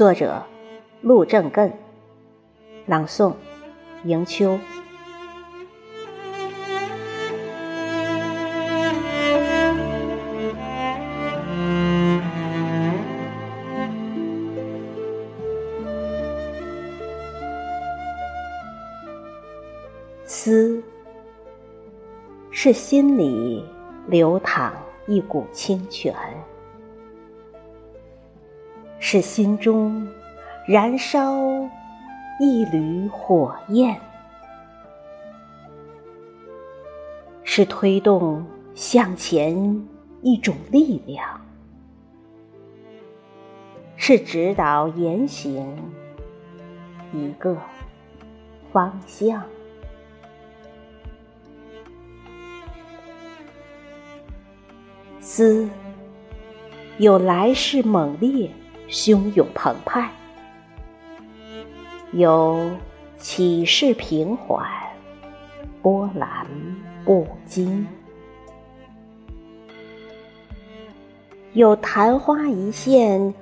作者陆正艮，朗诵迎秋。思是心里流淌一股清泉，是心中燃烧一缕火焰，是推动向前一种力量，是指导言行一个方向。思有来势猛烈，汹涌澎湃，有起势平缓，波澜不惊，有昙花一现，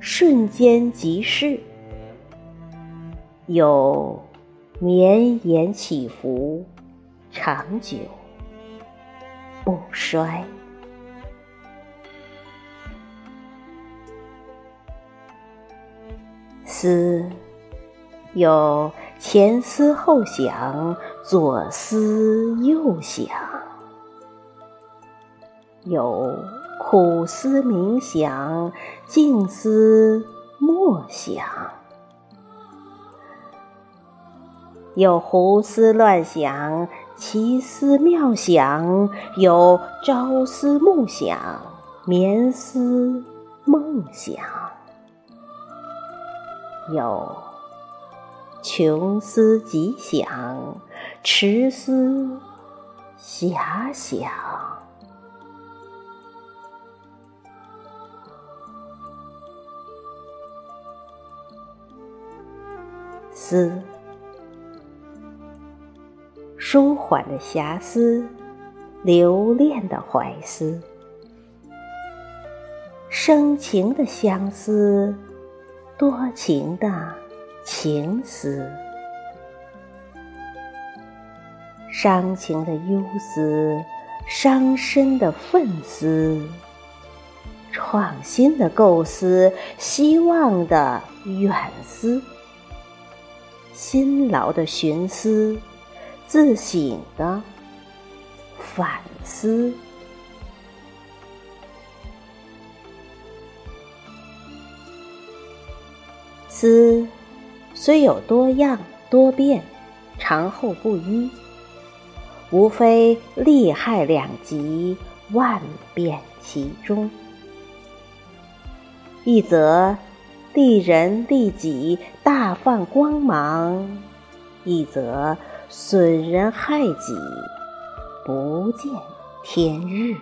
瞬间即逝，有绵延起伏，长久不衰。思有前思后想，左思右想，有苦思冥想，静思默想，有胡思乱想，奇思妙想，有朝思暮想，眠思梦想，有穷思极想，迟思遐想。思舒缓的遐思，留恋的怀思，生情的相思，多情的情思，伤情的忧思，伤身的愤思，创新的构思，希望的远思，辛劳的寻思，自省的反思。思虽有多样多变，长厚不一，无非利害两极，万变其中。一则利人利己，大放光芒，一则损人害己，不见天日。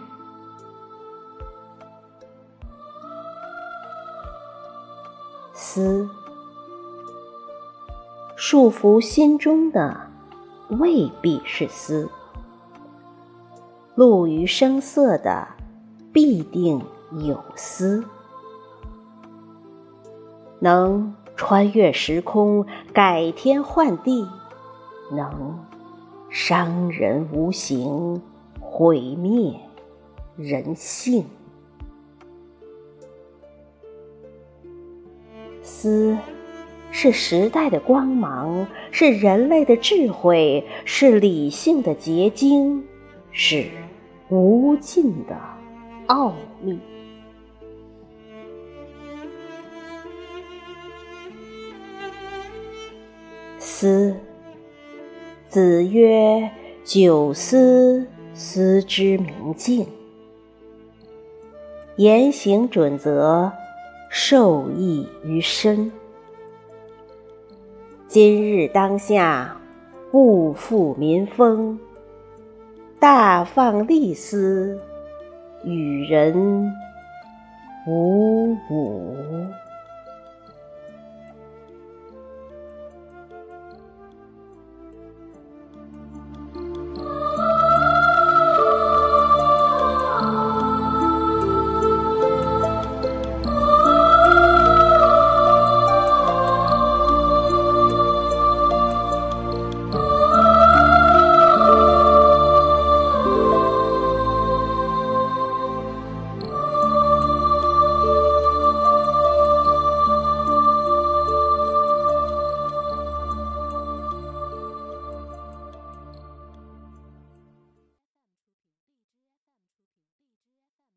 思束缚心中的未必是思，露于声色的必定有思，能穿越时空，改天换地，能伤人无形，毁灭人性。思是时代的光芒，是人类的智慧，是理性的结晶，是无尽的奥秘。思，子曰：久思，思之明镜。言行准则，受益于身。今日当下，物阜民丰，大放利思，与人无伍。